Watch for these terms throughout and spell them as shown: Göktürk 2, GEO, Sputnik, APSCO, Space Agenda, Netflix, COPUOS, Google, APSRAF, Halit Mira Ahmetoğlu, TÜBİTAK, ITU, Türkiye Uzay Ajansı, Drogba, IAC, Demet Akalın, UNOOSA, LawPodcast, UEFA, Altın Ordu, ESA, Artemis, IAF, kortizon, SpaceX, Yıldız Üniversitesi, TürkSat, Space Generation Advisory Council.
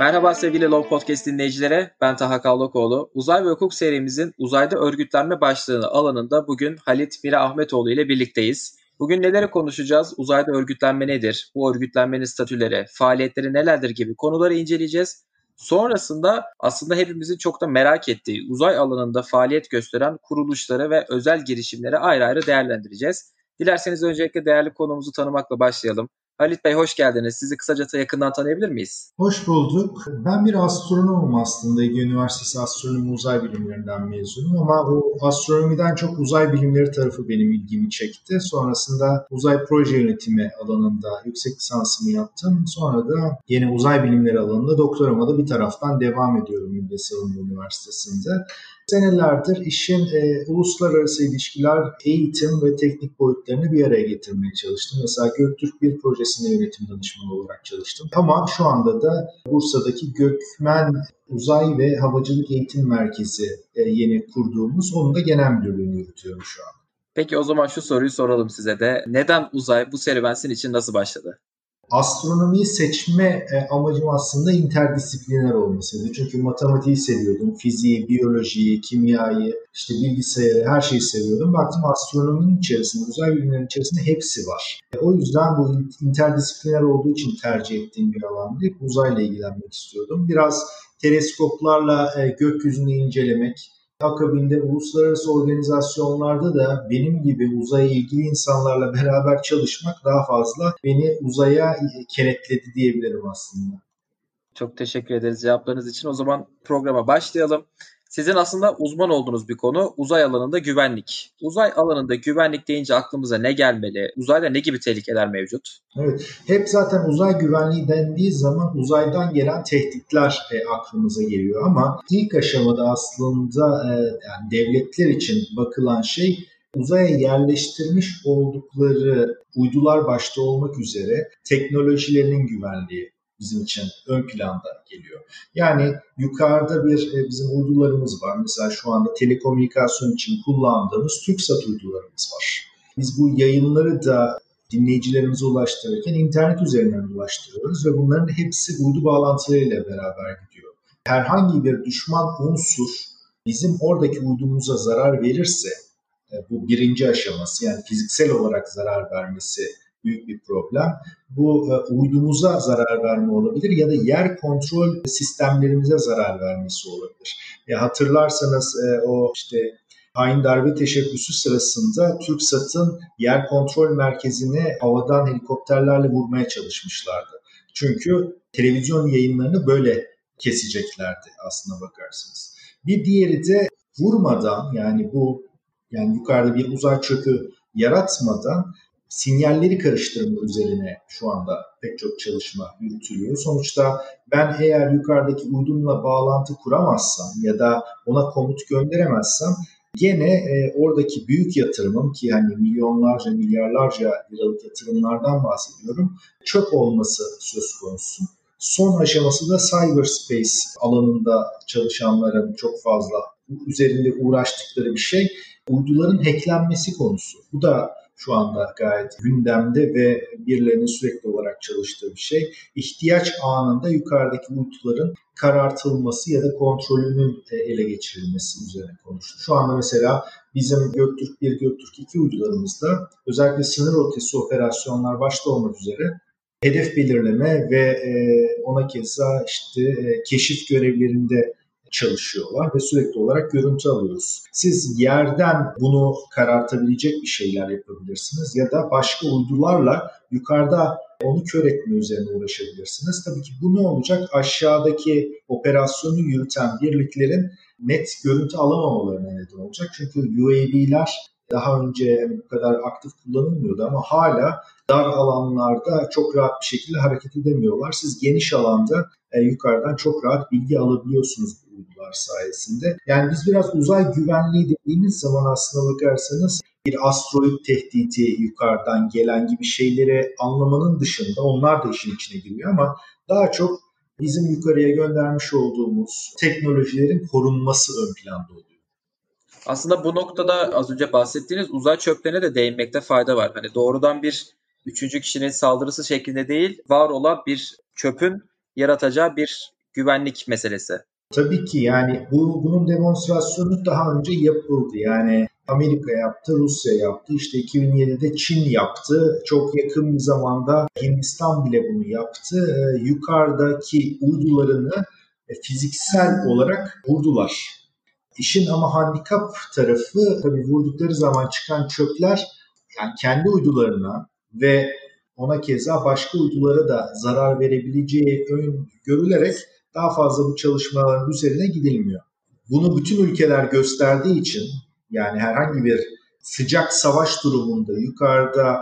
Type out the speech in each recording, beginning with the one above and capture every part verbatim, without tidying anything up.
Merhaba sevgili Law Podcast dinleyicilere, ben Taha Kalokoğlu. Uzay ve hukuk serimizin uzayda örgütlenme başlığını alanında bugün Halit Mira Ahmetoğlu ile birlikteyiz. Bugün neleri konuşacağız, uzayda örgütlenme nedir, bu örgütlenmenin statüleri, faaliyetleri nelerdir gibi konuları inceleyeceğiz. Sonrasında aslında hepimizin çok da merak ettiği uzay alanında faaliyet gösteren kuruluşları ve özel girişimleri ayrı ayrı değerlendireceğiz. Dilerseniz öncelikle değerli konuğumuzu tanımakla başlayalım. Halit Bey hoş geldiniz. Sizi kısaca yakından tanıyabilir miyiz? Hoş bulduk. Ben bir astronomum aslında. Ege Üniversitesi Astronomi Uzay Bilimlerinden mezunum ama bu astronomiden çok uzay bilimleri tarafı benim ilgimi çekti. Sonrasında uzay proje yönetimi alanında yüksek lisansımı yaptım. Sonra da yine uzay bilimleri alanında doktorama da bir taraftan devam ediyorum Yıldız Üniversitesi'nde. Senelerdir işin e, uluslararası ilişkiler, eğitim ve teknik boyutlarını bir araya getirmeye çalıştım. Mesela Göktürk bir projesinde yönetim danışmanı olarak çalıştım. Ama şu anda da Bursa'daki Gökmen Uzay ve Havacılık Eğitim Merkezi e, yeni kurduğumuz, onun da genel müdürlüğünü yürütüyorum şu an. Peki o zaman şu soruyu soralım size de. Neden uzay bu serüven sizin için nasıl başladı? Astronomiyi seçme amacım aslında interdisipliner olmasıydı. Çünkü matematiği seviyordum, fiziği, biyolojiyi, kimyayı, işte bilgisayarı, her şeyi seviyordum. Baktım astronominin içerisinde, uzay bilimlerinin içerisinde hepsi var. O yüzden bu interdisipliner olduğu için tercih ettiğim bir alandı. Uzayla ilgilenmek istiyordum. Biraz teleskoplarla gökyüzünü incelemek, akabinde uluslararası organizasyonlarda da benim gibi uzaya ilgili insanlarla beraber çalışmak daha fazla beni uzaya kenetledi diyebilirim aslında. Çok teşekkür ederiz cevaplarınız için. O zaman programa başlayalım. Sizin aslında uzman olduğunuz bir konu uzay alanında güvenlik. Uzay alanında güvenlik deyince aklımıza ne gelmeli? Uzayda ne gibi tehlikeler mevcut? Evet, hep zaten uzay güvenliği dendiği zaman uzaydan gelen tehditler e, aklımıza geliyor. Ama ilk aşamada aslında e, yani devletler için bakılan şey uzaya yerleştirmiş oldukları uydular başta olmak üzere teknolojilerinin güvenliği. Bizim için ön planda geliyor. Yani yukarıda bir bizim uydularımız var. Mesela şu anda telekomünikasyon için kullandığımız TÜRKSAT uydularımız var. Biz bu yayınları da dinleyicilerimize ulaştırırken internet üzerinden ulaştırıyoruz ve bunların hepsi uydu bağlantılarıyla beraber gidiyor. Herhangi bir düşman unsur bizim oradaki uydumuza zarar verirse, bu birinci aşaması, yani fiziksel olarak zarar vermesi büyük bir problem. Bu uydumuza zarar verme olabilir ya da yer kontrol sistemlerimize zarar vermesi olabilir. Ya hatırlarsanız o işte hain darbe teşebbüsü sırasında TürkSat'ın yer kontrol merkezini havadan helikopterlerle vurmaya çalışmışlardı. Çünkü televizyon yayınlarını böyle keseceklerdi aslına bakarsanız. Bir diğeri de vurmadan, yani bu yani yukarıda bir uzay çökü yaratmadan sinyalleri karıştırma üzerine şu anda pek çok çalışma yürütülüyor. Sonuçta ben eğer yukarıdaki uydumla bağlantı kuramazsam ya da ona komut gönderemezsem gene e, oradaki büyük yatırımım, ki hani milyonlarca milyarlarca liralık yatırımlardan bahsediyorum, çöp olması söz konusu. Son aşaması da cyberspace alanında çalışanların çok fazla üzerinde uğraştıkları bir şey. Uyduların hacklenmesi konusu. Bu da şu anda gayet gündemde ve birilerinin sürekli olarak çalıştığı bir şey. İhtiyaç anında yukarıdaki uyduların karartılması ya da kontrolünün ele geçirilmesi üzerine konuştuk. Şu anda mesela bizim Göktürk bir, Göktürk iki uydularımızda özellikle sınır ötesi operasyonlar başta olmak üzere hedef belirleme ve ona keza işte keşif görevlerinde çalışıyorlar ve sürekli olarak görüntü alıyoruz. Siz yerden bunu karartabilecek bir şeyler yapabilirsiniz ya da başka uydularla yukarıda onu kör etme üzerine uğraşabilirsiniz. Tabii ki bu ne olacak? Aşağıdaki operasyonu yürüten birliklerin net görüntü alamamalarına neden olacak. Çünkü U A V'ler daha önce bu kadar aktif kullanılmıyordu ama hala dar alanlarda çok rahat bir şekilde hareket edemiyorlar. Siz geniş alanda e, yukarıdan çok rahat bilgi alabiliyorsunuz bu uydular sayesinde. Yani biz biraz uzay güvenliği dediğimiz zaman aslına bakarsanız bir asteroid tehdidi, yukarıdan gelen gibi şeyleri anlamanın dışında, onlar da işin içine giriyor ama daha çok bizim yukarıya göndermiş olduğumuz teknolojilerin korunması ön planda oluyor. Aslında bu noktada az önce bahsettiğiniz uzay çöplerine de değinmekte fayda var. Hani doğrudan bir üçüncü kişinin saldırısı şeklinde değil, var olan bir çöpün yaratacağı bir güvenlik meselesi. Tabii ki yani bu, bunun demonstrasyonu daha önce yapıldı. Yani Amerika yaptı, Rusya yaptı, işte iki bin yedide Çin yaptı. Çok yakın bir zamanda Hindistan bile bunu yaptı. Ee, yukarıdaki uydularını e, fiziksel olarak vurdular. İşin ama handikap tarafı tabii vurdukları zaman çıkan çöpler yani kendi uydularına ve ona keza başka uydulara da zarar verebileceği öngörülerek daha fazla bu çalışmaların üzerine gidilmiyor. Bunu bütün ülkeler gösterdiği için yani herhangi bir sıcak savaş durumunda yukarıda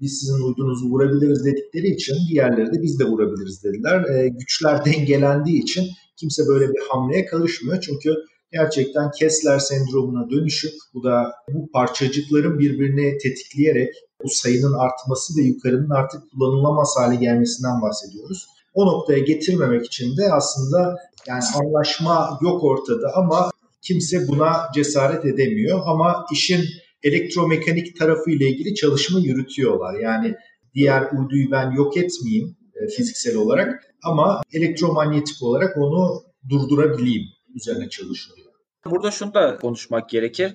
biz sizin uydunuzu vurabiliriz dedikleri için diğerleri de biz de vurabiliriz dediler. Ee, güçler dengelendiği için kimse böyle bir hamleye karışmıyor. Çünkü gerçekten Kessler sendromuna dönüşüp bu da bu parçacıkların birbirini tetikleyerek bu sayının artması ve yukarının artık kullanılamaz hale gelmesinden bahsediyoruz. O noktaya getirmemek için de aslında yani anlaşma yok ortada ama kimse buna cesaret edemiyor. Ama işin elektromekanik tarafı ile ilgili çalışma yürütüyorlar. Yani diğer uyduyu ben yok etmeyeyim fiziksel olarak ama elektromanyetik olarak onu durdurabileyim üzerine çalışılıyor. Burada şunu da konuşmak gerekir.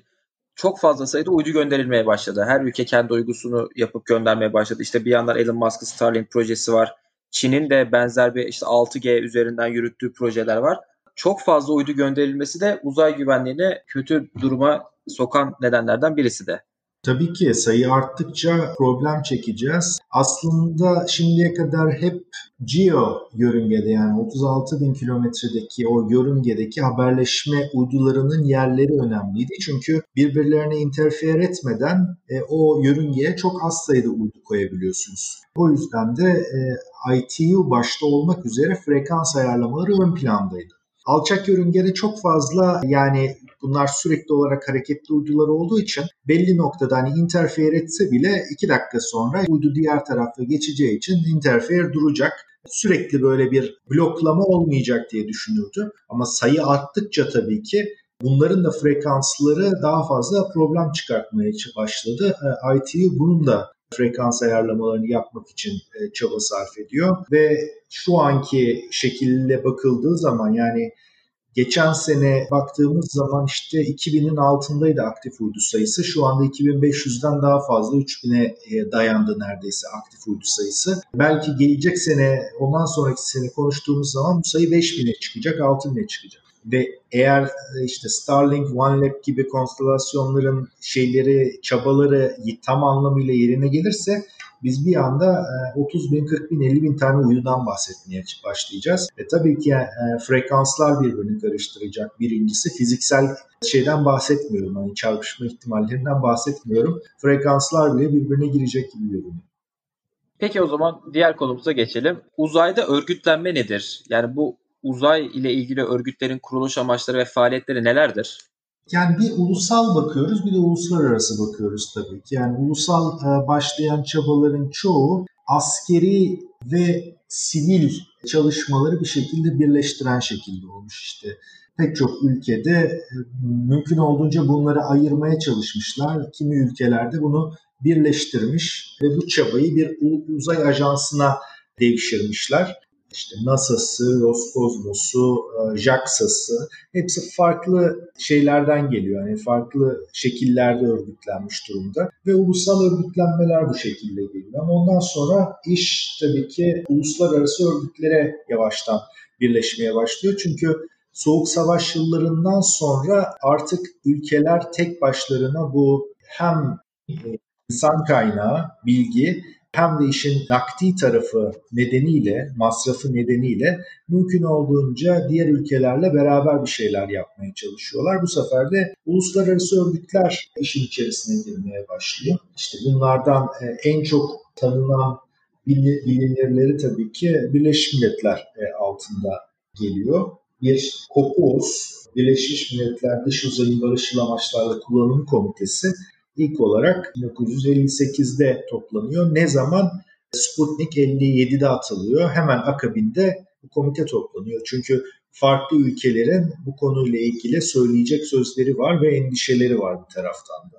Çok fazla sayıda uydu gönderilmeye başladı. Her ülke kendi uydusunu yapıp göndermeye başladı. İşte bir yandan Elon Musk'ın Starlink projesi var. Çin'in de benzer bir işte altı G üzerinden yürüttüğü projeler var. Çok fazla uydu gönderilmesi de uzay güvenliğini kötü duruma sokan nedenlerden birisi de. Tabii ki sayı arttıkça problem çekeceğiz. Aslında şimdiye kadar hep GEO yörüngede yani otuz altı bin kilometredeki o yörüngedeki haberleşme uydularının yerleri önemliydi. Çünkü birbirlerine interfer etmeden e, o yörüngeye çok az sayıda uydu koyabiliyorsunuz. O yüzden de e, I T U başta olmak üzere frekans ayarlamaları ön plandaydı. Alçak yörüngede çok fazla yani bunlar sürekli olarak hareketli uydular olduğu için belli noktada hani interfere etse bile iki dakika sonra uydu diğer tarafa geçeceği için interfere duracak. Sürekli böyle bir bloklama olmayacak diye düşünürdü. Ama sayı arttıkça tabii ki bunların da frekansları daha fazla problem çıkartmaya başladı. I T U bunun da frekans ayarlamalarını yapmak için çaba sarf ediyor ve şu anki şekilde bakıldığı zaman yani geçen sene baktığımız zaman işte iki binin altındaydı aktif uydu sayısı. Şu anda iki bin beş yüzden daha fazla üç bine dayandı neredeyse aktif uydu sayısı. Belki gelecek sene ondan sonraki sene konuştuğumuz zaman bu sayı beş bine çıkacak, altı bine çıkacak. Ve eğer işte Starlink, OneLab gibi konstelasyonların şeyleri, çabaları tam anlamıyla yerine gelirse biz bir anda otuz bin, kırk bin, elli bin tane uydudan bahsetmeye başlayacağız. Ve tabii ki frekanslar birbirini karıştıracak. Birincisi fiziksel şeyden bahsetmiyorum. Yani çarpışma ihtimallerinden bahsetmiyorum. Frekanslar bile birbirine girecek gibi görünüyor. Peki o zaman diğer konumuza geçelim. Uzayda örgütlenme nedir? Yani bu uzay ile ilgili örgütlerin kuruluş amaçları ve faaliyetleri nelerdir? Yani bir ulusal bakıyoruz, bir de uluslararası bakıyoruz tabii ki. Yani ulusal başlayan çabaların çoğu askeri ve sivil çalışmaları bir şekilde birleştiren şekilde olmuş işte. Pek çok ülkede mümkün olduğunca bunları ayırmaya çalışmışlar. Kimi ülkelerde bunu birleştirmiş ve bu çabayı bir uzay ajansına devşirmişler. İşte NASA'sı, Roscosmos'u, JAXA'sı hepsi farklı şeylerden geliyor. Yani farklı şekillerde örgütlenmiş durumda ve ulusal örgütlenmeler bu şekilde geliyor. Ama ondan sonra iş tabii ki uluslararası örgütlere yavaştan birleşmeye başlıyor. Çünkü Soğuk Savaş yıllarından sonra artık ülkeler tek başlarına bu hem insan kaynağı, bilgi hem de işin nakdi tarafı nedeniyle, masrafı nedeniyle mümkün olduğunca diğer ülkelerle beraber bir şeyler yapmaya çalışıyorlar. Bu sefer de uluslararası örgütler işin içerisine girmeye başlıyor. İşte bunlardan en çok tanınan bilinirleri tabii ki Birleşmiş Milletler altında geliyor. Bir COPUOS, Birleşmiş Milletler Dış Uzayın Barışçıl Amaçlarla Kullanım Komitesi. İlk olarak bin dokuz yüz elli sekizde toplanıyor. Ne zaman? Sputnik elli yedide atılıyor. Hemen akabinde bu komite toplanıyor. Çünkü farklı ülkelerin bu konuyla ilgili söyleyecek sözleri var ve endişeleri var bir taraftan da.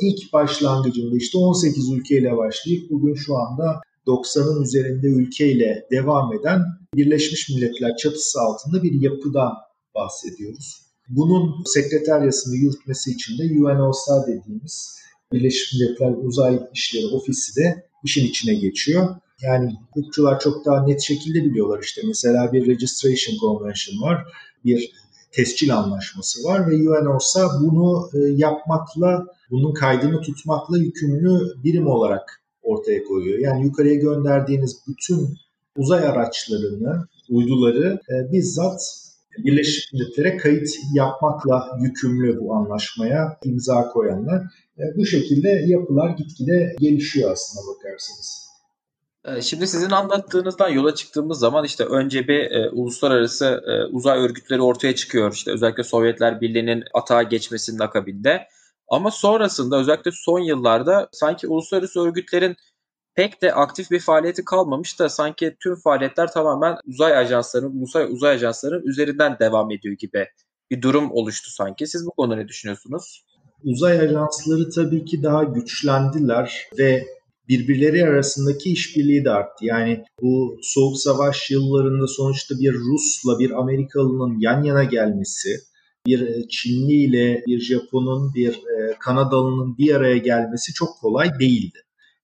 ilk başlangıcında işte on sekiz ülkeyle başlayıp bugün şu anda doksanın üzerinde ülkeyle devam eden Birleşmiş Milletler çatısı altında bir yapıdan bahsediyoruz. Bunun sekreteryasını yürütmesi için de UNOOSA dediğimiz Birleşmiş Milletler Uzay İşleri Ofisi de işin içine geçiyor. Yani hukukçular çok daha net şekilde biliyorlar işte mesela bir registration convention var, bir tescil anlaşması var ve UNOOSA bunu yapmakla, bunun kaydını tutmakla yükümlü birim olarak ortaya koyuyor. Yani yukarıya gönderdiğiniz bütün uzay araçlarını, uyduları e, bizzat Birleşmiş Milletler'e kayıt yapmakla yükümlü bu anlaşmaya imza koyanlar. E, bu şekilde yapılar gitgide gelişiyor aslında bakarsanız. Şimdi sizin anlattığınızdan yola çıktığımız zaman işte önce bir e, uluslararası e, uzay örgütleri ortaya çıkıyor. İşte özellikle Sovyetler Birliği'nin atağa geçmesinin akabinde. Ama sonrasında özellikle son yıllarda sanki uluslararası örgütlerin pek de aktif bir faaliyeti kalmamış da sanki tüm faaliyetler tamamen uzay ajanslarının, ulusal uzay ajanslarının üzerinden devam ediyor gibi bir durum oluştu sanki. Siz bu konuda ne düşünüyorsunuz? Uzay ajansları tabii ki daha güçlendiler ve birbirleri arasındaki işbirliği de arttı. Yani bu Soğuk Savaş yıllarında sonuçta bir Rus'la bir Amerikalı'nın yan yana gelmesi, bir Çinli ile bir Japon'un, bir Kanadalı'nın bir araya gelmesi çok kolay değildi.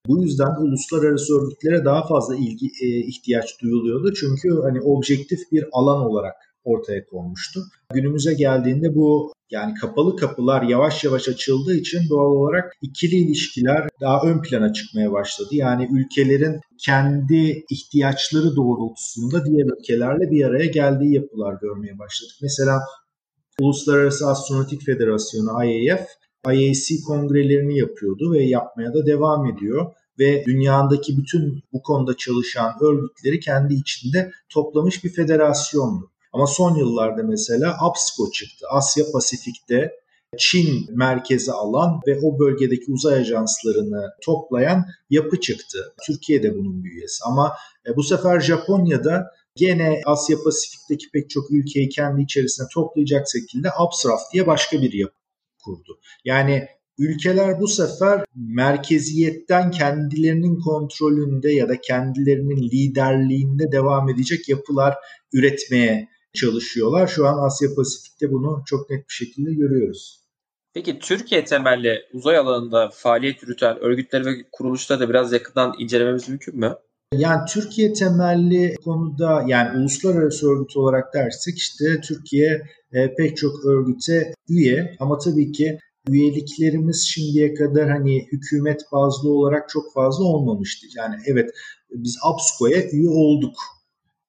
Bu yüzden uluslararası örgütlere daha fazla ilgi e, ihtiyaç duyuluyordu. Çünkü hani objektif bir alan olarak ortaya konmuştu. Günümüze geldiğinde bu yani kapalı kapılar yavaş yavaş açıldığı için doğal olarak ikili ilişkiler daha ön plana çıkmaya başladı. Yani ülkelerin kendi ihtiyaçları doğrultusunda diğer ülkelerle bir araya geldiği yapılar görmeye başladık. Mesela Uluslararası Astronotik Federasyonu I A F, I A C kongrelerini yapıyordu ve yapmaya da devam ediyor. Ve dünyadaki bütün bu konuda çalışan örgütleri kendi içinde toplamış bir federasyondu. Ama son yıllarda mesela APSCO çıktı. Asya Pasifik'te Çin merkezi alan ve o bölgedeki uzay ajanslarını toplayan yapı çıktı. Türkiye de bunun bir üyesi. Ama bu sefer Japonya'da gene Asya Pasifik'teki pek çok ülkeyi kendi içerisine toplayacak şekilde APSRAF diye başka bir yapı kurdu. Yani ülkeler bu sefer merkeziyetten kendilerinin kontrolünde ya da kendilerinin liderliğinde devam edecek yapılar üretmeye çalışıyorlar. Şu an Asya Pasifik'te bunu çok net bir şekilde görüyoruz. Peki Türkiye temelli uzay alanında faaliyet yürüten örgütleri ve kuruluşları da biraz yakından incelememiz mümkün mü? Yani Türkiye temelli konuda yani uluslararası örgüt olarak dersek işte Türkiye e, pek çok örgüte üye ama tabii ki üyeliklerimiz şimdiye kadar hani hükümet bazlı olarak çok fazla olmamıştı. Yani evet biz APSCO'ya üye olduk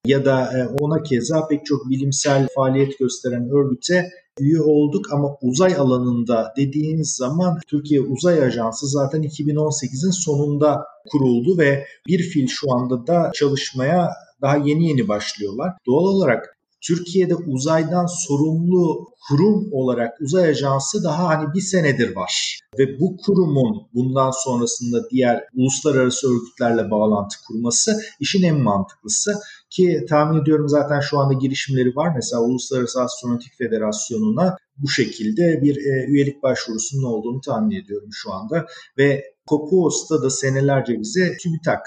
ya da e, ona keza pek çok bilimsel faaliyet gösteren örgüte üye olduk ama uzay alanında dediğiniz zaman Türkiye Uzay Ajansı zaten iki bin on sekizin sonunda kuruldu ve bir fil şu anda da çalışmaya daha yeni yeni başlıyorlar. Doğal olarak Türkiye'de uzaydan sorumlu kurum olarak Uzay Ajansı daha hani bir senedir var. Ve bu kurumun bundan sonrasında diğer uluslararası örgütlerle bağlantı kurması işin en mantıklısı. Ki tahmin ediyorum zaten şu anda girişimleri var. Mesela Uluslararası Astronotik Federasyonu'na bu şekilde bir e, üyelik başvurusunun olduğunu tahmin ediyorum şu anda. Ve COPUOS'ta da senelerce bize TÜBİTAK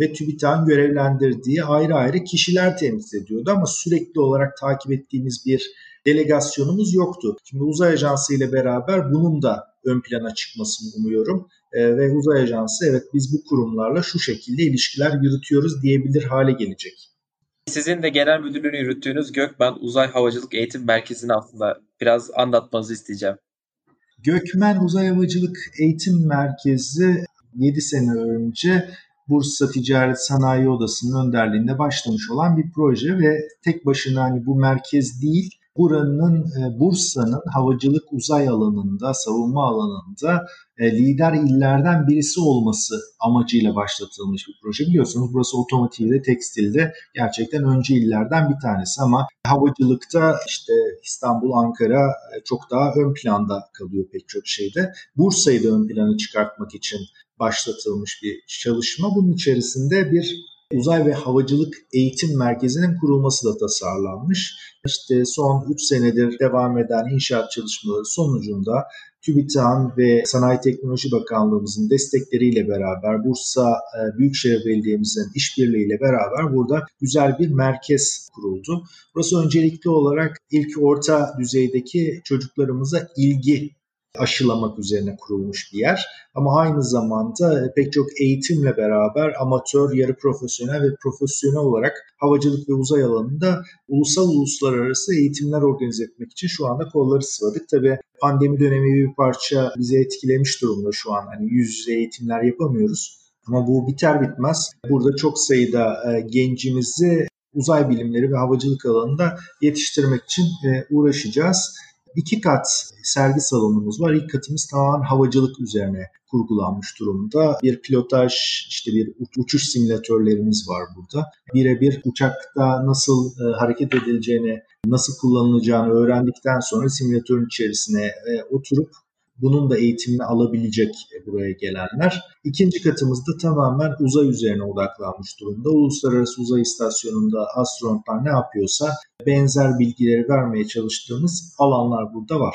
ve TÜBİTAK'ın görevlendirdiği ayrı ayrı kişiler temsil ediyordu ama sürekli olarak takip ettiğimiz bir delegasyonumuz yoktu. Şimdi Uzay Ajansı ile beraber bunun da ön plana çıkmasını umuyorum e, ve Uzay Ajansı evet biz bu kurumlarla şu şekilde ilişkiler yürütüyoruz diyebilir hale gelecek. Sizin de genel müdürlüğünü yürüttüğünüz Gökmen Uzay Havacılık Eğitim Merkezi'ni aslında biraz anlatmanızı isteyeceğim. Gökmen Uzay Havacılık Eğitim Merkezi yedi sene önce Bursa Ticaret Sanayi Odası'nın önderliğinde başlamış olan bir proje ve tek başına hani bu merkez değil, buranın Bursa'nın havacılık uzay alanında, savunma alanında lider illerden birisi olması amacıyla başlatılmış bir proje. Biliyorsunuz burası otomotivde, tekstilde gerçekten öncü illerden bir tanesi ama havacılıkta işte İstanbul, Ankara çok daha ön planda kalıyor pek çok şeyde. Bursa'yı da ön plana çıkartmak için başlatılmış bir çalışma. Bunun içerisinde bir uzay ve havacılık eğitim merkezinin kurulması da tasarlanmış. İşte son üç senedir devam eden inşaat çalışmaları sonucunda TÜBİTAK'ın ve Sanayi Teknoloji Bakanlığımızın destekleriyle beraber Bursa Büyükşehir Belediye'mizin işbirliğiyle beraber burada güzel bir merkez kuruldu. Burası öncelikli olarak ilk orta düzeydeki çocuklarımıza ilgi aşılamak üzerine kurulmuş bir yer. Ama aynı zamanda pek çok eğitimle beraber amatör, yarı profesyonel ve profesyonel olarak havacılık ve uzay alanında ulusal uluslararası eğitimler organize etmek için şu anda kolları sıvadık. Tabii pandemi dönemi bir parça bizi etkilemiş durumda şu an. Hani yüz yüze eğitimler yapamıyoruz. Ama bu biter bitmez. Burada çok sayıda gencimizi uzay bilimleri ve havacılık alanında yetiştirmek için uğraşacağız. İki kat sergi salonumuz var. İlk katımız tamamen havacılık üzerine kurgulanmış durumda. Bir pilotaj, işte bir uçuş simülatörlerimiz var burada. Birebir uçakta nasıl e, hareket edileceğini, nasıl kullanılacağını öğrendikten sonra simülatörün içerisine e, oturup bunun da eğitimini alabilecek buraya gelenler. İkinci katımızda tamamen uzay üzerine odaklanmış durumda. Uluslararası Uzay İstasyonu'nda astronotlar ne yapıyorsa benzer bilgileri vermeye çalıştığımız alanlar burada var.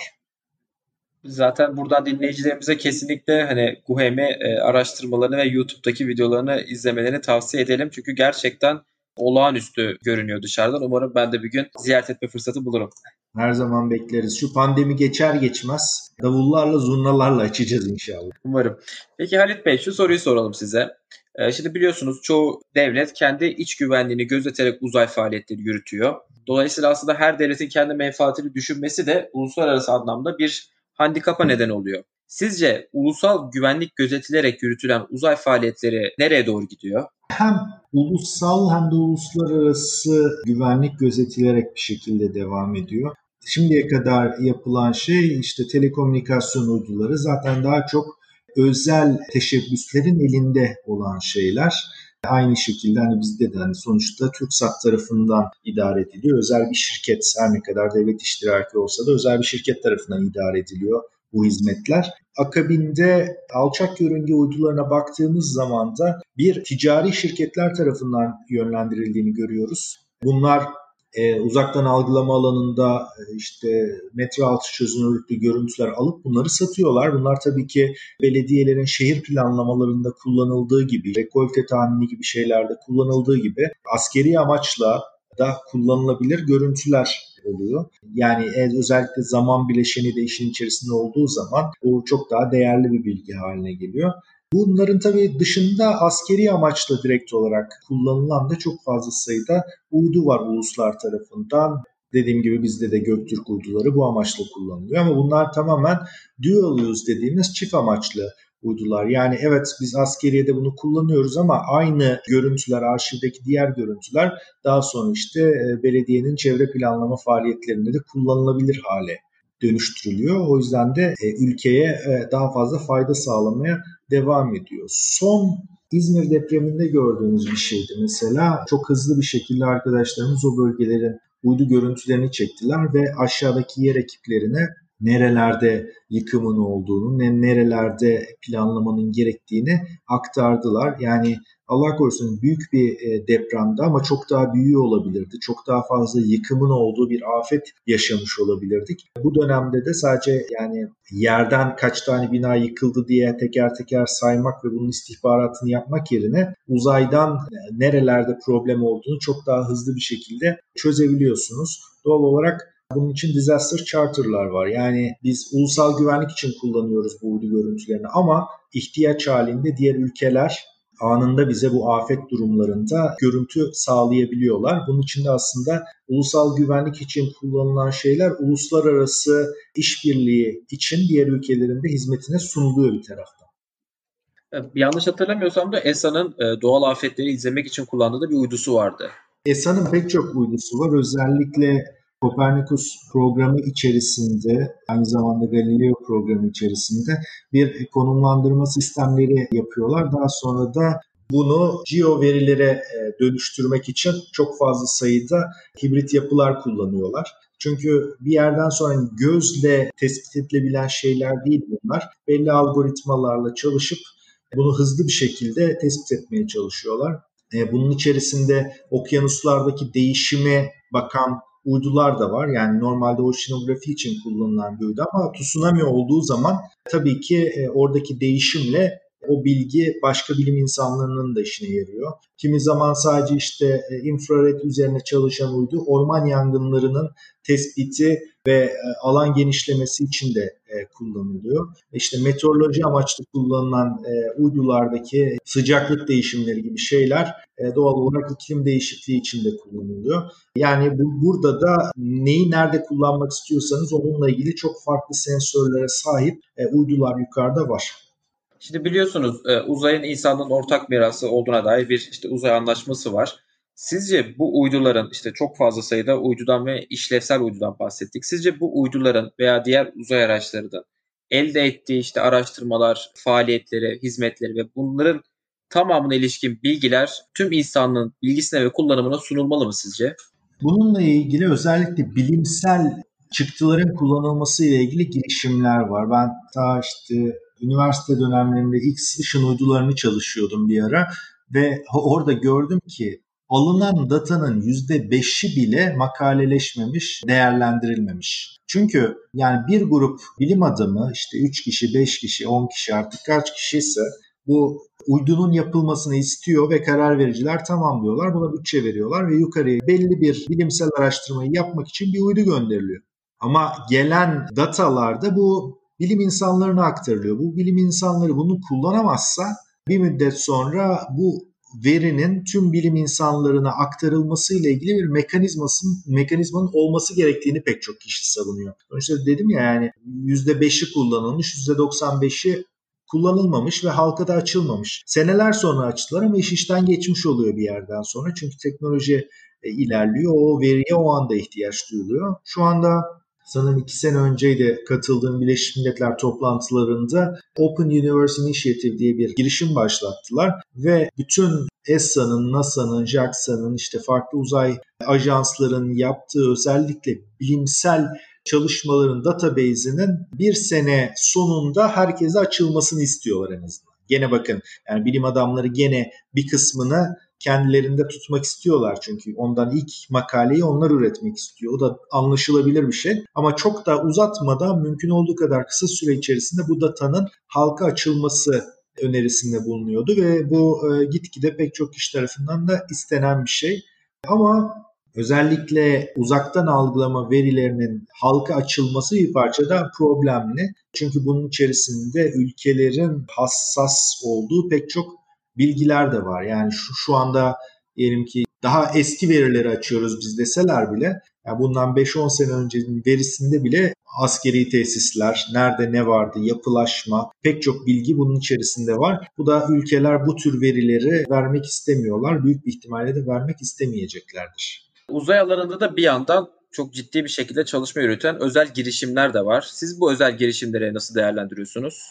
Zaten buradan dinleyicilerimize kesinlikle hani G U H M'e araştırmalarını ve YouTube'daki videolarını izlemelerini tavsiye edelim. Çünkü gerçekten olağanüstü görünüyor dışarıdan. Umarım ben de bir gün ziyaret etme fırsatı bulurum. Her zaman bekleriz. Şu pandemi geçer geçmez davullarla, zurnalarla açacağız inşallah. Umarım. Peki Halit Bey, şu soruyu soralım size. Ee, şimdi biliyorsunuz çoğu devlet kendi iç güvenliğini gözeterek uzay faaliyetleri yürütüyor. Dolayısıyla aslında her devletin kendi menfaatini düşünmesi de uluslararası anlamda bir handikapa neden oluyor. Sizce ulusal güvenlik gözetilerek yürütülen uzay faaliyetleri nereye doğru gidiyor? Hem ulusal hem de uluslararası güvenlik gözetilerek bir şekilde devam ediyor. Şimdiye kadar yapılan şey işte telekomünikasyon uyduları zaten daha çok özel teşebbüslerin elinde olan şeyler. Aynı şekilde hani bizde de hani sonuçta TürkSat tarafından idare ediliyor. Özel bir şirket, her ne kadar devlet iştiraki olsa da özel bir şirket tarafından idare ediliyor bu hizmetler. Akabinde alçak yörünge uydularına baktığımız zaman da bir ticari şirketler tarafından yönlendirildiğini görüyoruz. Bunlar e, uzaktan algılama alanında e, işte metre altı çözünürlüklü görüntüler alıp bunları satıyorlar. Bunlar tabii ki belediyelerin şehir planlamalarında kullanıldığı gibi, rekolte tahmini gibi şeylerde kullanıldığı gibi askeri amaçla da kullanılabilir görüntüler oluyor. Yani özellikle zaman bileşeni de işin içerisinde olduğu zaman o çok daha değerli bir bilgi haline geliyor. Bunların tabii dışında askeri amaçla direkt olarak kullanılan da çok fazla sayıda uydu var uluslar tarafından. Dediğim gibi bizde de Göktürk uyduları bu amaçla kullanılıyor ama bunlar tamamen dual use dediğimiz çift amaçlı uydular. Yani evet biz askeriyede bunu kullanıyoruz ama aynı görüntüler, arşivdeki diğer görüntüler daha sonra işte belediyenin çevre planlama faaliyetlerinde de kullanılabilir hale dönüştürülüyor. O yüzden de ülkeye daha fazla fayda sağlamaya devam ediyor. Son İzmir depreminde gördüğümüz bir şeydi mesela. Çok hızlı bir şekilde arkadaşlarımız o bölgelerin uydu görüntülerini çektiler ve aşağıdaki yer ekiplerine nerelerde yıkımın olduğunu, nerelerde planlamanın gerektiğini aktardılar. Yani Allah korusun büyük bir depremde ama çok daha büyüğü olabilirdi. Çok daha fazla yıkımın olduğu bir afet yaşamış olabilirdik. Bu dönemde de sadece yani yerden kaç tane bina yıkıldı diye teker teker saymak ve bunun istihbaratını yapmak yerine uzaydan nerelerde problem olduğunu çok daha hızlı bir şekilde çözebiliyorsunuz. Doğal olarak bunun için disaster charter'lar var. Yani biz ulusal güvenlik için kullanıyoruz bu uydu görüntülerini ama ihtiyaç halinde diğer ülkeler anında bize bu afet durumlarında görüntü sağlayabiliyorlar. Bunun için de aslında ulusal güvenlik için kullanılan şeyler uluslararası işbirliği için diğer ülkelerin de hizmetine sunuluyor bir taraftan. Yanlış hatırlamıyorsam da E S A'nın doğal afetleri izlemek için kullandığı da bir uydusu vardı. E S A'nın pek çok uydusu var. Özellikle Copernicus programı içerisinde, aynı zamanda Galileo programı içerisinde bir konumlandırma sistemleri yapıyorlar. Daha sonra da bunu geo verilere dönüştürmek için çok fazla sayıda hibrit yapılar kullanıyorlar. Çünkü bir yerden sonra gözle tespit edilebilen şeyler değil bunlar. Belli algoritmalarla çalışıp bunu hızlı bir şekilde tespit etmeye çalışıyorlar. Bunun içerisinde okyanuslardaki değişime bakan uydular da var. Yani normalde oşinografi için kullanılan bir uydu ama tsunami olduğu zaman tabii ki e, oradaki değişimle o bilgi başka bilim insanlarının da işine yarıyor. Kimi zaman sadece işte infrared üzerine çalışan uydu orman yangınlarının tespiti ve alan genişlemesi için de kullanılıyor. İşte meteoroloji amaçlı kullanılan uydulardaki sıcaklık değişimleri gibi şeyler doğal olarak iklim değişikliği için de kullanılıyor. Yani burada da neyi nerede kullanmak istiyorsanız onunla ilgili çok farklı sensörlere sahip uydular yukarıda var. Şimdi biliyorsunuz uzayın insanın ortak mirası olduğuna dair bir işte uzay anlaşması var. Sizce bu uyduların işte çok fazla sayıda uydudan ve işlevsel uydudan bahsettik. Sizce bu uyduların veya diğer uzay araçlarının elde ettiği işte araştırmalar, faaliyetleri, hizmetleri ve bunların tamamına ilişkin bilgiler tüm insanlığın bilgisine ve kullanımına sunulmalı mı sizce? Bununla ilgili özellikle bilimsel çıktıların kullanılması ile ilgili girişimler var. Ben daha işte üniversite dönemlerinde X ışın uydularını çalışıyordum bir ara ve orada gördüm ki alınan datanın yüzde beşi bile makaleleşmemiş, değerlendirilmemiş. Çünkü yani bir grup bilim adamı işte üç kişi, beş kişi, on kişi artık kaç kişiyse bu uydunun yapılmasını istiyor ve karar vericiler tamam diyorlar, buna bütçe veriyorlar ve yukarıya belli bir bilimsel araştırmayı yapmak için bir uydu gönderiliyor. Ama gelen datalarda bu bilim insanlarına aktarılıyor. Bu bilim insanları bunu kullanamazsa bir müddet sonra bu verinin tüm bilim insanlarına aktarılması ile ilgili bir mekanizmasının, mekanizmanın olması gerektiğini pek çok kişi savunuyor. Sonuçta işte dedim ya yani yüzde beşi kullanılmış, yüzde doksan beşi kullanılmamış ve halka da açılmamış. Seneler sonra açtılar ama iş işten geçmiş oluyor bir yerden sonra. Çünkü teknoloji ilerliyor, o veriye o anda ihtiyaç duyuluyor. Şu anda sanırım iki sene önceydi katıldığım Birleşmiş Milletler toplantılarında Open Universe Initiative diye bir girişim başlattılar ve bütün E S A'nın, NASA'nın, JAXA'nın işte farklı uzay ajanslarının yaptığı özellikle bilimsel çalışmaların database'inin bir sene sonunda herkese açılmasını istiyorlar en azından. Gene bakın yani bilim adamları gene bir kısmını kendilerinde tutmak istiyorlar çünkü ondan ilk makaleyi onlar üretmek istiyor. O da anlaşılabilir bir şey ama çok da uzatmadan mümkün olduğu kadar kısa süre içerisinde bu datanın halka açılması önerisinde bulunuyordu ve bu e, gitgide pek çok kişi tarafından da istenen bir şey. Ama özellikle uzaktan algılama verilerinin halka açılması bir parça da problemli. Çünkü bunun içerisinde ülkelerin hassas olduğu pek çok bilgiler de var. Yani şu, şu anda diyelim ki daha eski verileri açıyoruz biz deseler bile yani bundan beş on sene öncesinin verisinde bile askeri tesisler, nerede ne vardı, yapılaşma, pek çok bilgi bunun içerisinde var. Bu da ülkeler bu tür verileri vermek istemiyorlar. Büyük bir ihtimalle de vermek istemeyeceklerdir. Uzay alanında da bir yandan çok ciddi bir şekilde çalışma yürüten özel girişimler de var. Siz bu özel girişimleri nasıl değerlendiriyorsunuz?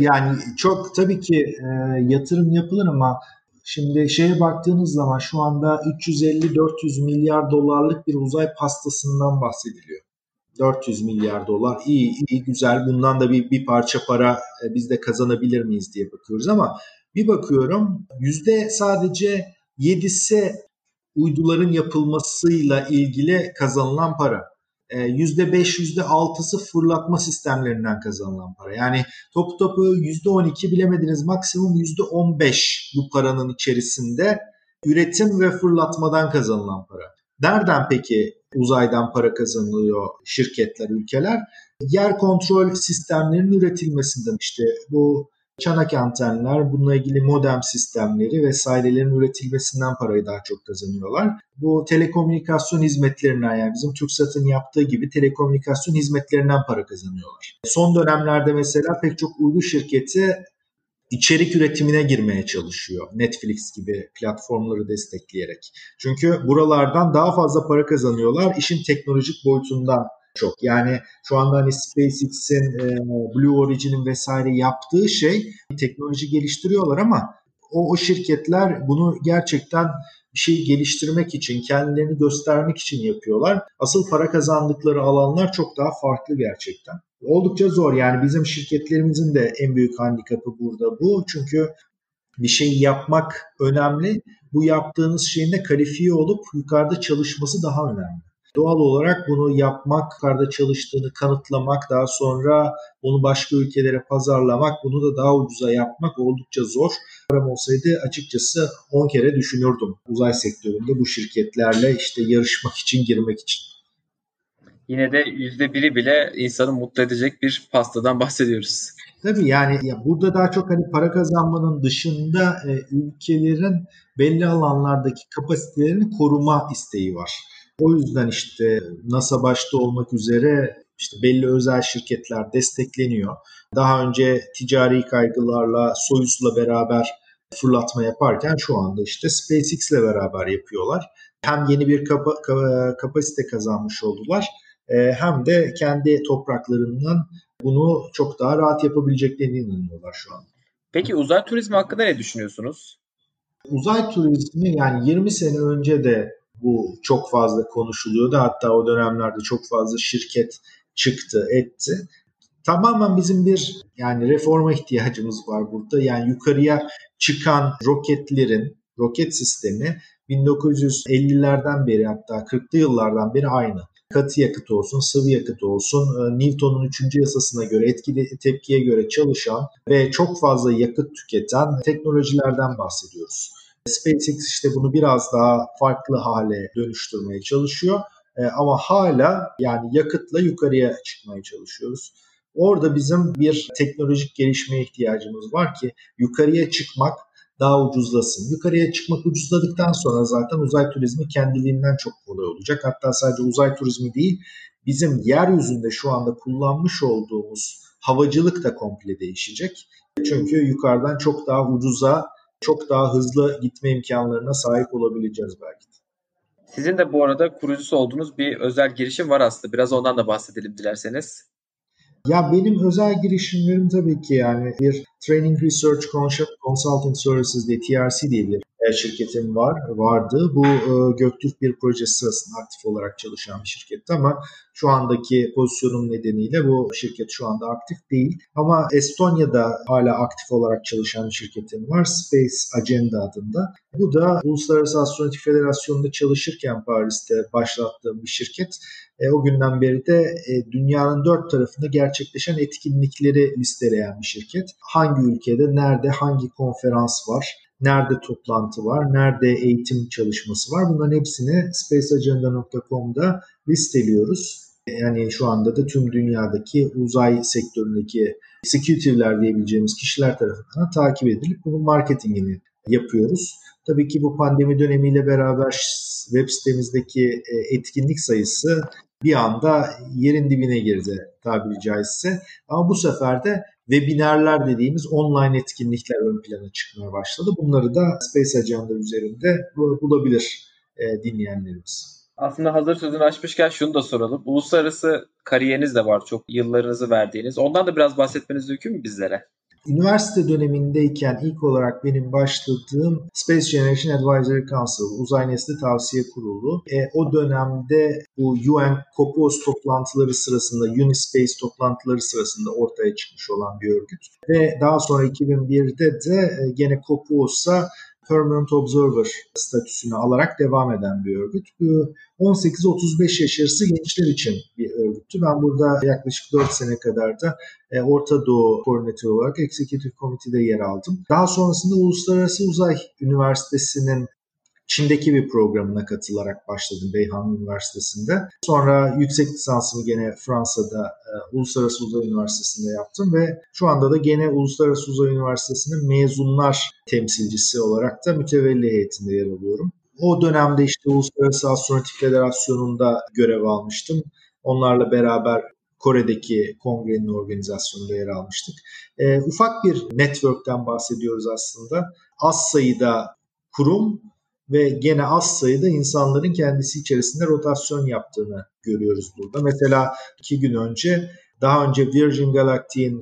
Yani çok tabii ki e, yatırım yapılır ama şimdi şeye baktığınız zaman şu anda üç yüz elli dört yüz milyar dolarlık bir uzay pastasından bahsediliyor. dört yüz milyar dolar iyi iyi güzel bundan da bir, bir parça para e, biz de kazanabilir miyiz diye bakıyoruz ama bir bakıyorum yüzde sadece yedisi uyduların yapılmasıyla ilgili kazanılan para. yüzde beş, yüzde altısı fırlatma sistemlerinden kazanılan para. Yani topu topu yüzde on iki bilemediniz maksimum yüzde on beş bu paranın içerisinde üretim ve fırlatmadan kazanılan para. Nereden peki uzaydan para kazanılıyor şirketler, ülkeler? Yer kontrol sistemlerinin üretilmesinden işte bu çanak antenler, bununla ilgili modem sistemleri vesairelerin üretilmesinden parayı daha çok kazanıyorlar. Bu telekomünikasyon hizmetlerinden yani bizim TürkSat'ın yaptığı gibi telekomünikasyon hizmetlerinden para kazanıyorlar. Son dönemlerde mesela pek çok uydu şirketi içerik üretimine girmeye çalışıyor. Netflix gibi platformları destekleyerek. Çünkü buralardan daha fazla para kazanıyorlar işin teknolojik boyutundan. Çok. Yani şu anda hani SpaceX'in, e, Blue Origin'in vesaire yaptığı şey teknoloji geliştiriyorlar ama o, o şirketler bunu gerçekten bir şey geliştirmek için, kendilerini göstermek için yapıyorlar. Asıl para kazandıkları alanlar çok daha farklı gerçekten. Oldukça zor yani bizim şirketlerimizin de en büyük handikapı burada bu. Çünkü bir şey yapmak önemli. Bu yaptığınız şeyin de kalifiye olup yukarıda çalışması daha önemli. Doğal olarak bunu yapmak, yukarıda çalıştığını kanıtlamak, daha sonra onu başka ülkelere pazarlamak, bunu da daha ucuza yapmak oldukça zor. Param olsaydı açıkçası on kere düşünürdüm uzay sektöründe bu şirketlerle işte yarışmak için, girmek için. Yine de yüzde biri bile insanı mutlu edecek bir pastadan bahsediyoruz. Tabii yani ya burada daha çok hani para kazanmanın dışında e, ülkelerin belli alanlardaki kapasitelerini koruma isteği var. O yüzden işte NASA başta olmak üzere işte belli özel şirketler destekleniyor. Daha önce ticari kaygılarla, Soyuz'la beraber fırlatma yaparken şu anda işte SpaceX'le beraber yapıyorlar. Hem yeni bir kapa- kapasite kazanmış oldular hem de kendi topraklarından bunu çok daha rahat yapabileceklerine inanıyorlar şu an. Peki uzay turizmi hakkında ne düşünüyorsunuz? Uzay turizmi yani yirmi sene önce de bu çok fazla konuşuluyordu. Hatta o dönemlerde çok fazla şirket çıktı, etti. Tamamen bizim bir yani reforma ihtiyacımız var burada. Yani yukarıya çıkan roketlerin, roket sistemi bin dokuz yüz ellilerden beri hatta kırklı yıllardan beri aynı. Katı yakıt olsun, sıvı yakıt olsun, Newton'un üçüncü yasasına göre etkili tepkiye göre çalışan ve çok fazla yakıt tüketen teknolojilerden bahsediyoruz. SpaceX işte bunu biraz daha farklı hale dönüştürmeye çalışıyor ama hala yani yakıtla yukarıya çıkmaya çalışıyoruz. Orada bizim bir teknolojik gelişmeye ihtiyacımız var ki yukarıya çıkmak daha ucuzlasın. Yukarıya çıkmak ucuzladıktan sonra zaten uzay turizmi kendiliğinden çok kolay olacak. Hatta sadece uzay turizmi değil, bizim yeryüzünde şu anda kullanmış olduğumuz havacılık da komple değişecek. Çünkü yukarıdan çok daha ucuza, çok daha hızlı gitme imkanlarına sahip olabileceğiz belki de. Sizin de bu arada kurucusu olduğunuz bir özel girişim var aslında. Biraz ondan da bahsedelim dilerseniz. Ya benim özel girişimlerim tabii ki yani bir Training Research Consultant Services diye T R C diye bir şirketim var, vardı. Bu Göktürk bir projesi sırasında aktif olarak çalışan bir şirketti ama şu andaki pozisyonum nedeniyle bu şirket şu anda aktif değil. Ama Estonya'da hala aktif olarak çalışan bir şirketim var, Space Agenda adında. Bu da Uluslararası Astronotik Federasyonu'nda çalışırken Paris'te başlattığım bir şirket. E, o günden beri de e, dünyanın dört tarafında gerçekleşen etkinlikleri listeleyen bir şirket. Hangi ülkede, nerede, hangi konferans var, nerede toplantı var, nerede eğitim çalışması var, bunların hepsini space agenda nokta com'da listeliyoruz. Yani şu anda da tüm dünyadaki uzay sektöründeki executive'ler diyebileceğimiz kişiler tarafından takip edilip bunun marketingini yapıyoruz. Tabii ki bu pandemi dönemiyle beraber web sitemizdeki etkinlik sayısı bir anda yerin dibine girdi tabiri caizse. Ama bu sefer de webinarlar dediğimiz online etkinlikler ön plana çıkmaya başladı. Bunları da Space Agenda üzerinde bulabilir dinleyenlerimiz. Aslında hazır sözünü açmışken şunu da soralım. Uluslararası kariyeriniz de var, çok yıllarınızı verdiğiniz. Ondan da biraz bahsetmeniz mümkün mü bizlere? Üniversite dönemindeyken ilk olarak benim başladığım Space Generation Advisory Council, Uzay Nesli Tavsiye Kurulu. E, o dönemde bu U N COPUOS toplantıları sırasında, Unispace toplantıları sırasında ortaya çıkmış olan bir örgüt. Ve daha sonra iki bin birde de gene COPUOS'a Permanent Observer statüsünü alarak devam eden bir örgüt. on sekiz otuz beş yaş arası gençler için bir örgüttü. Ben burada yaklaşık dört sene kadar da Orta Doğu koordinatörü olarak Executive Committee'de yer aldım. Daha sonrasında Uluslararası Uzay Üniversitesi'nin Çin'deki bir programına katılarak başladım Beyhan Üniversitesi'nde. Sonra yüksek lisansımı gene Fransa'da e, Uluslararası Uzay Üniversitesi'nde yaptım ve şu anda da gene Uluslararası Uzay Üniversitesi'nin mezunlar temsilcisi olarak da mütevelli heyetinde yer alıyorum. O dönemde işte Uluslararası Astronotik Federasyonu'nda görev almıştım. Onlarla beraber Kore'deki kongrenin organizasyonunda yer almıştık. E, ufak bir network'ten bahsediyoruz aslında. Az sayıda kurum ve gene az sayıda insanların kendisi içerisinde rotasyon yaptığını görüyoruz burada. Mesela iki gün önce daha önce Virgin Galactic'in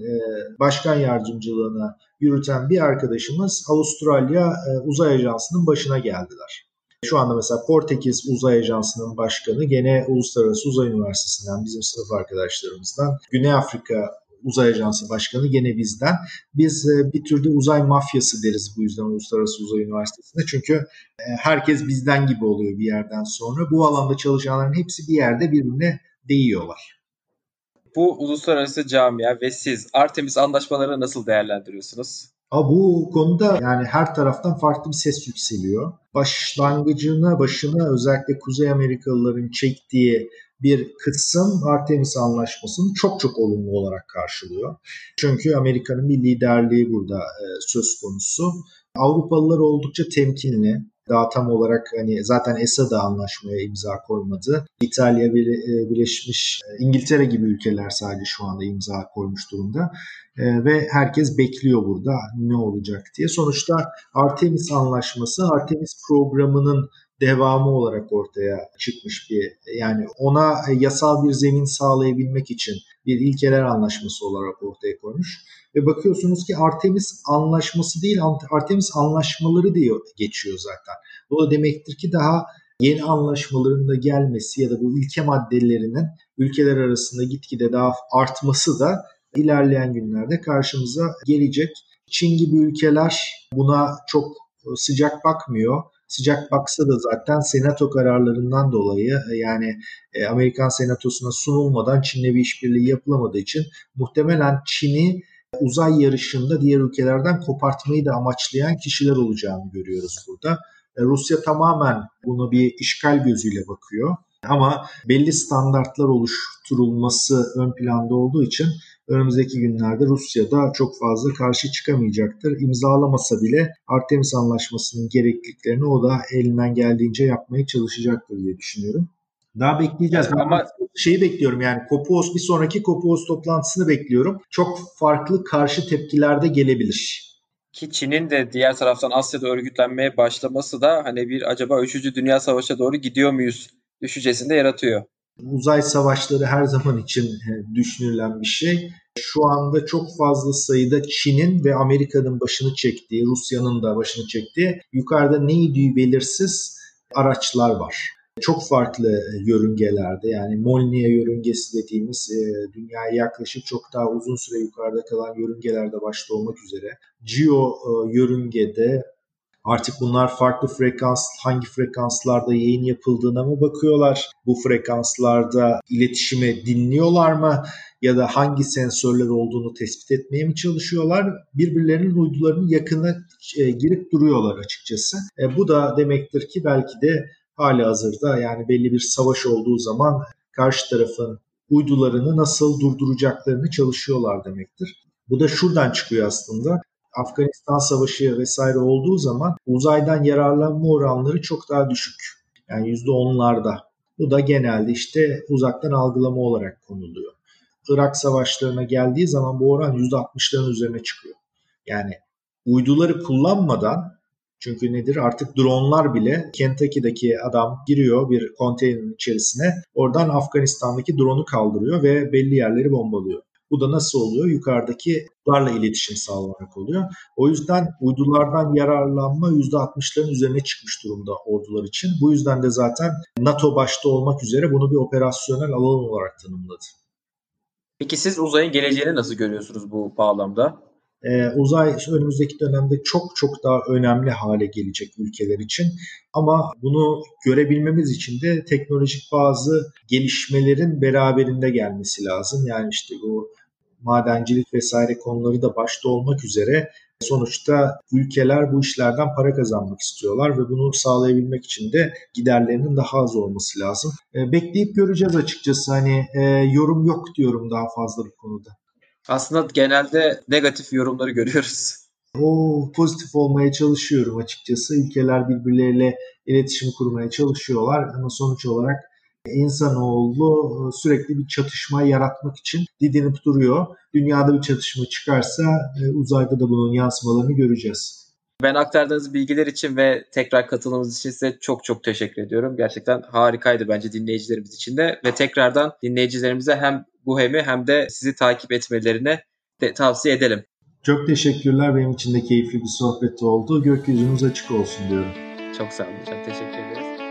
başkan yardımcılığını yürüten bir arkadaşımız Avustralya Uzay Ajansı'nın başına geldiler. Şu anda mesela Portekiz Uzay Ajansı'nın başkanı gene Uluslararası Uzay Üniversitesi'nden bizim sınıf arkadaşlarımızdan, Güney Afrika Uzay Ajansı Başkanı gene bizden. Biz e, bir türlü uzay mafyası deriz bu yüzden Uluslararası Uzay Üniversitesi'nde. Çünkü e, herkes bizden gibi oluyor bir yerden sonra. Bu alanda çalışanların hepsi bir yerde birbirine değiyorlar. Bu uluslararası camia ve siz Artemis anlaşmalarını nasıl değerlendiriyorsunuz? Ha, bu konuda yani her taraftan farklı bir ses yükseliyor. Başlangıcına, başına özellikle Kuzey Amerikalıların çektiği bir kısım Artemis Anlaşması'nı çok çok olumlu olarak karşılıyor. Çünkü Amerika'nın bir liderliği burada e, söz konusu. Avrupalılar oldukça temkinli. Daha tam olarak hani zaten E S A da anlaşmaya imza koymadı. İtalya, Birleşmiş İngiltere gibi ülkeler sadece şu anda imza koymuş durumda. E, ve herkes bekliyor burada ne olacak diye. Sonuçta Artemis Anlaşması, Artemis programının devamı olarak ortaya çıkmış bir, yani ona yasal bir zemin sağlayabilmek için bir ilkeler anlaşması olarak ortaya koymuş. Ve bakıyorsunuz ki Artemis anlaşması değil, Artemis anlaşmaları diye geçiyor zaten. Bu da demektir ki daha yeni anlaşmaların da gelmesi ya da bu ilke maddelerinin ülkeler arasında gitgide daha artması da ilerleyen günlerde karşımıza gelecek. Çin gibi ülkeler buna çok sıcak bakmıyor. Sıcak baksa da zaten senato kararlarından dolayı, yani Amerikan senatosuna sunulmadan Çin'le bir işbirliği yapılamadığı için muhtemelen Çin'i uzay yarışında diğer ülkelerden kopartmayı da amaçlayan kişiler olacağını görüyoruz burada. Rusya tamamen buna bir işgal gözüyle bakıyor ama belli standartlar oluşturulması ön planda olduğu için önümüzdeki günlerde Rusya'da çok fazla karşı çıkamayacaktır. İmzalamasa bile Artemis Anlaşması'nın gerekliliklerini o da elinden geldiğince yapmaya çalışacaktır diye düşünüyorum. Daha bekleyeceğiz. Yani ama şeyi bekliyorum, yani COPUOS, bir sonraki COPUOS toplantısını bekliyorum. Çok farklı karşı tepkiler de gelebilir. Ki Çin'in de diğer taraftan Asya'da örgütlenmeye başlaması da hani bir acaba üçüncü Dünya Savaşı'na doğru gidiyor muyuz düşüncesini de yaratıyor. Uzay savaşları her zaman için düşünülen bir şey. Şu anda çok fazla sayıda Çin'in ve Amerika'nın başını çektiği, Rusya'nın da başını çektiği, yukarıda neydi belirsiz araçlar var. Çok farklı yörüngelerde, yani Molniya yörüngesi dediğimiz dünyaya yaklaşık çok daha uzun süre yukarıda kalan yörüngelerde başta olmak üzere. Geo yörüngede artık bunlar farklı frekans, hangi frekanslarda yayın yapıldığına mı bakıyorlar? Bu frekanslarda iletişimi dinliyorlar mı? Ya da hangi sensörler olduğunu tespit etmeye mi çalışıyorlar? Birbirlerinin uydularının yakına e, girip duruyorlar açıkçası. E, bu da demektir ki belki de halihazırda, yani belli bir savaş olduğu zaman karşı tarafın uydularını nasıl durduracaklarını çalışıyorlar demektir. Bu da şuradan çıkıyor aslında. Afganistan Savaşı vesaire olduğu zaman uzaydan yararlanma oranları çok daha düşük. Yani yüzde onlarda. Bu da genelde işte uzaktan algılama olarak konuluyor. Irak savaşlarına geldiği zaman bu oran yüzde altmışların üzerine çıkıyor. Yani uyduları kullanmadan, çünkü nedir artık dronlar bile, Kentucky'deki adam giriyor bir konteynerin içerisine, oradan Afganistan'daki drone'u kaldırıyor ve belli yerleri bombalıyor. Bu da nasıl oluyor? Yukarıdaki uydularla iletişim sağlamak oluyor. O yüzden uydulardan yararlanma yüzde altmışların üzerine çıkmış durumda ordular için. Bu yüzden de zaten NATO başta olmak üzere bunu bir operasyonel alan olarak tanımladı. Peki siz uzayın geleceğini nasıl görüyorsunuz bu bağlamda? Ee, uzay önümüzdeki dönemde çok çok daha önemli hale gelecek ülkeler için. Ama bunu görebilmemiz için de teknolojik bazı gelişmelerin beraberinde gelmesi lazım. Yani işte bu madencilik vesaire konuları da başta olmak üzere sonuçta ülkeler bu işlerden para kazanmak istiyorlar ve bunu sağlayabilmek için de giderlerinin daha az olması lazım. E, bekleyip göreceğiz açıkçası, hani e, yorum yok diyorum daha fazla bu konuda. Aslında genelde negatif yorumları görüyoruz. O pozitif olmaya çalışıyorum açıkçası. Ülkeler birbirleriyle iletişim kurmaya çalışıyorlar ama sonuç olarak insanoğlu sürekli bir çatışma yaratmak için didinip duruyor. Dünyada bir çatışma çıkarsa uzayda da bunun yansımalarını göreceğiz. Ben aktardığınız bilgiler için ve tekrar katılımınız için size çok çok teşekkür ediyorum. Gerçekten harikaydı bence dinleyicilerimiz için de ve tekrardan dinleyicilerimize hem bu hemi hem de sizi takip etmelerine de tavsiye edelim. Çok teşekkürler. Benim için de keyifli bir sohbet oldu. Gökyüzünüz açık olsun diyorum. Çok sağ olun. Çok teşekkür ederiz.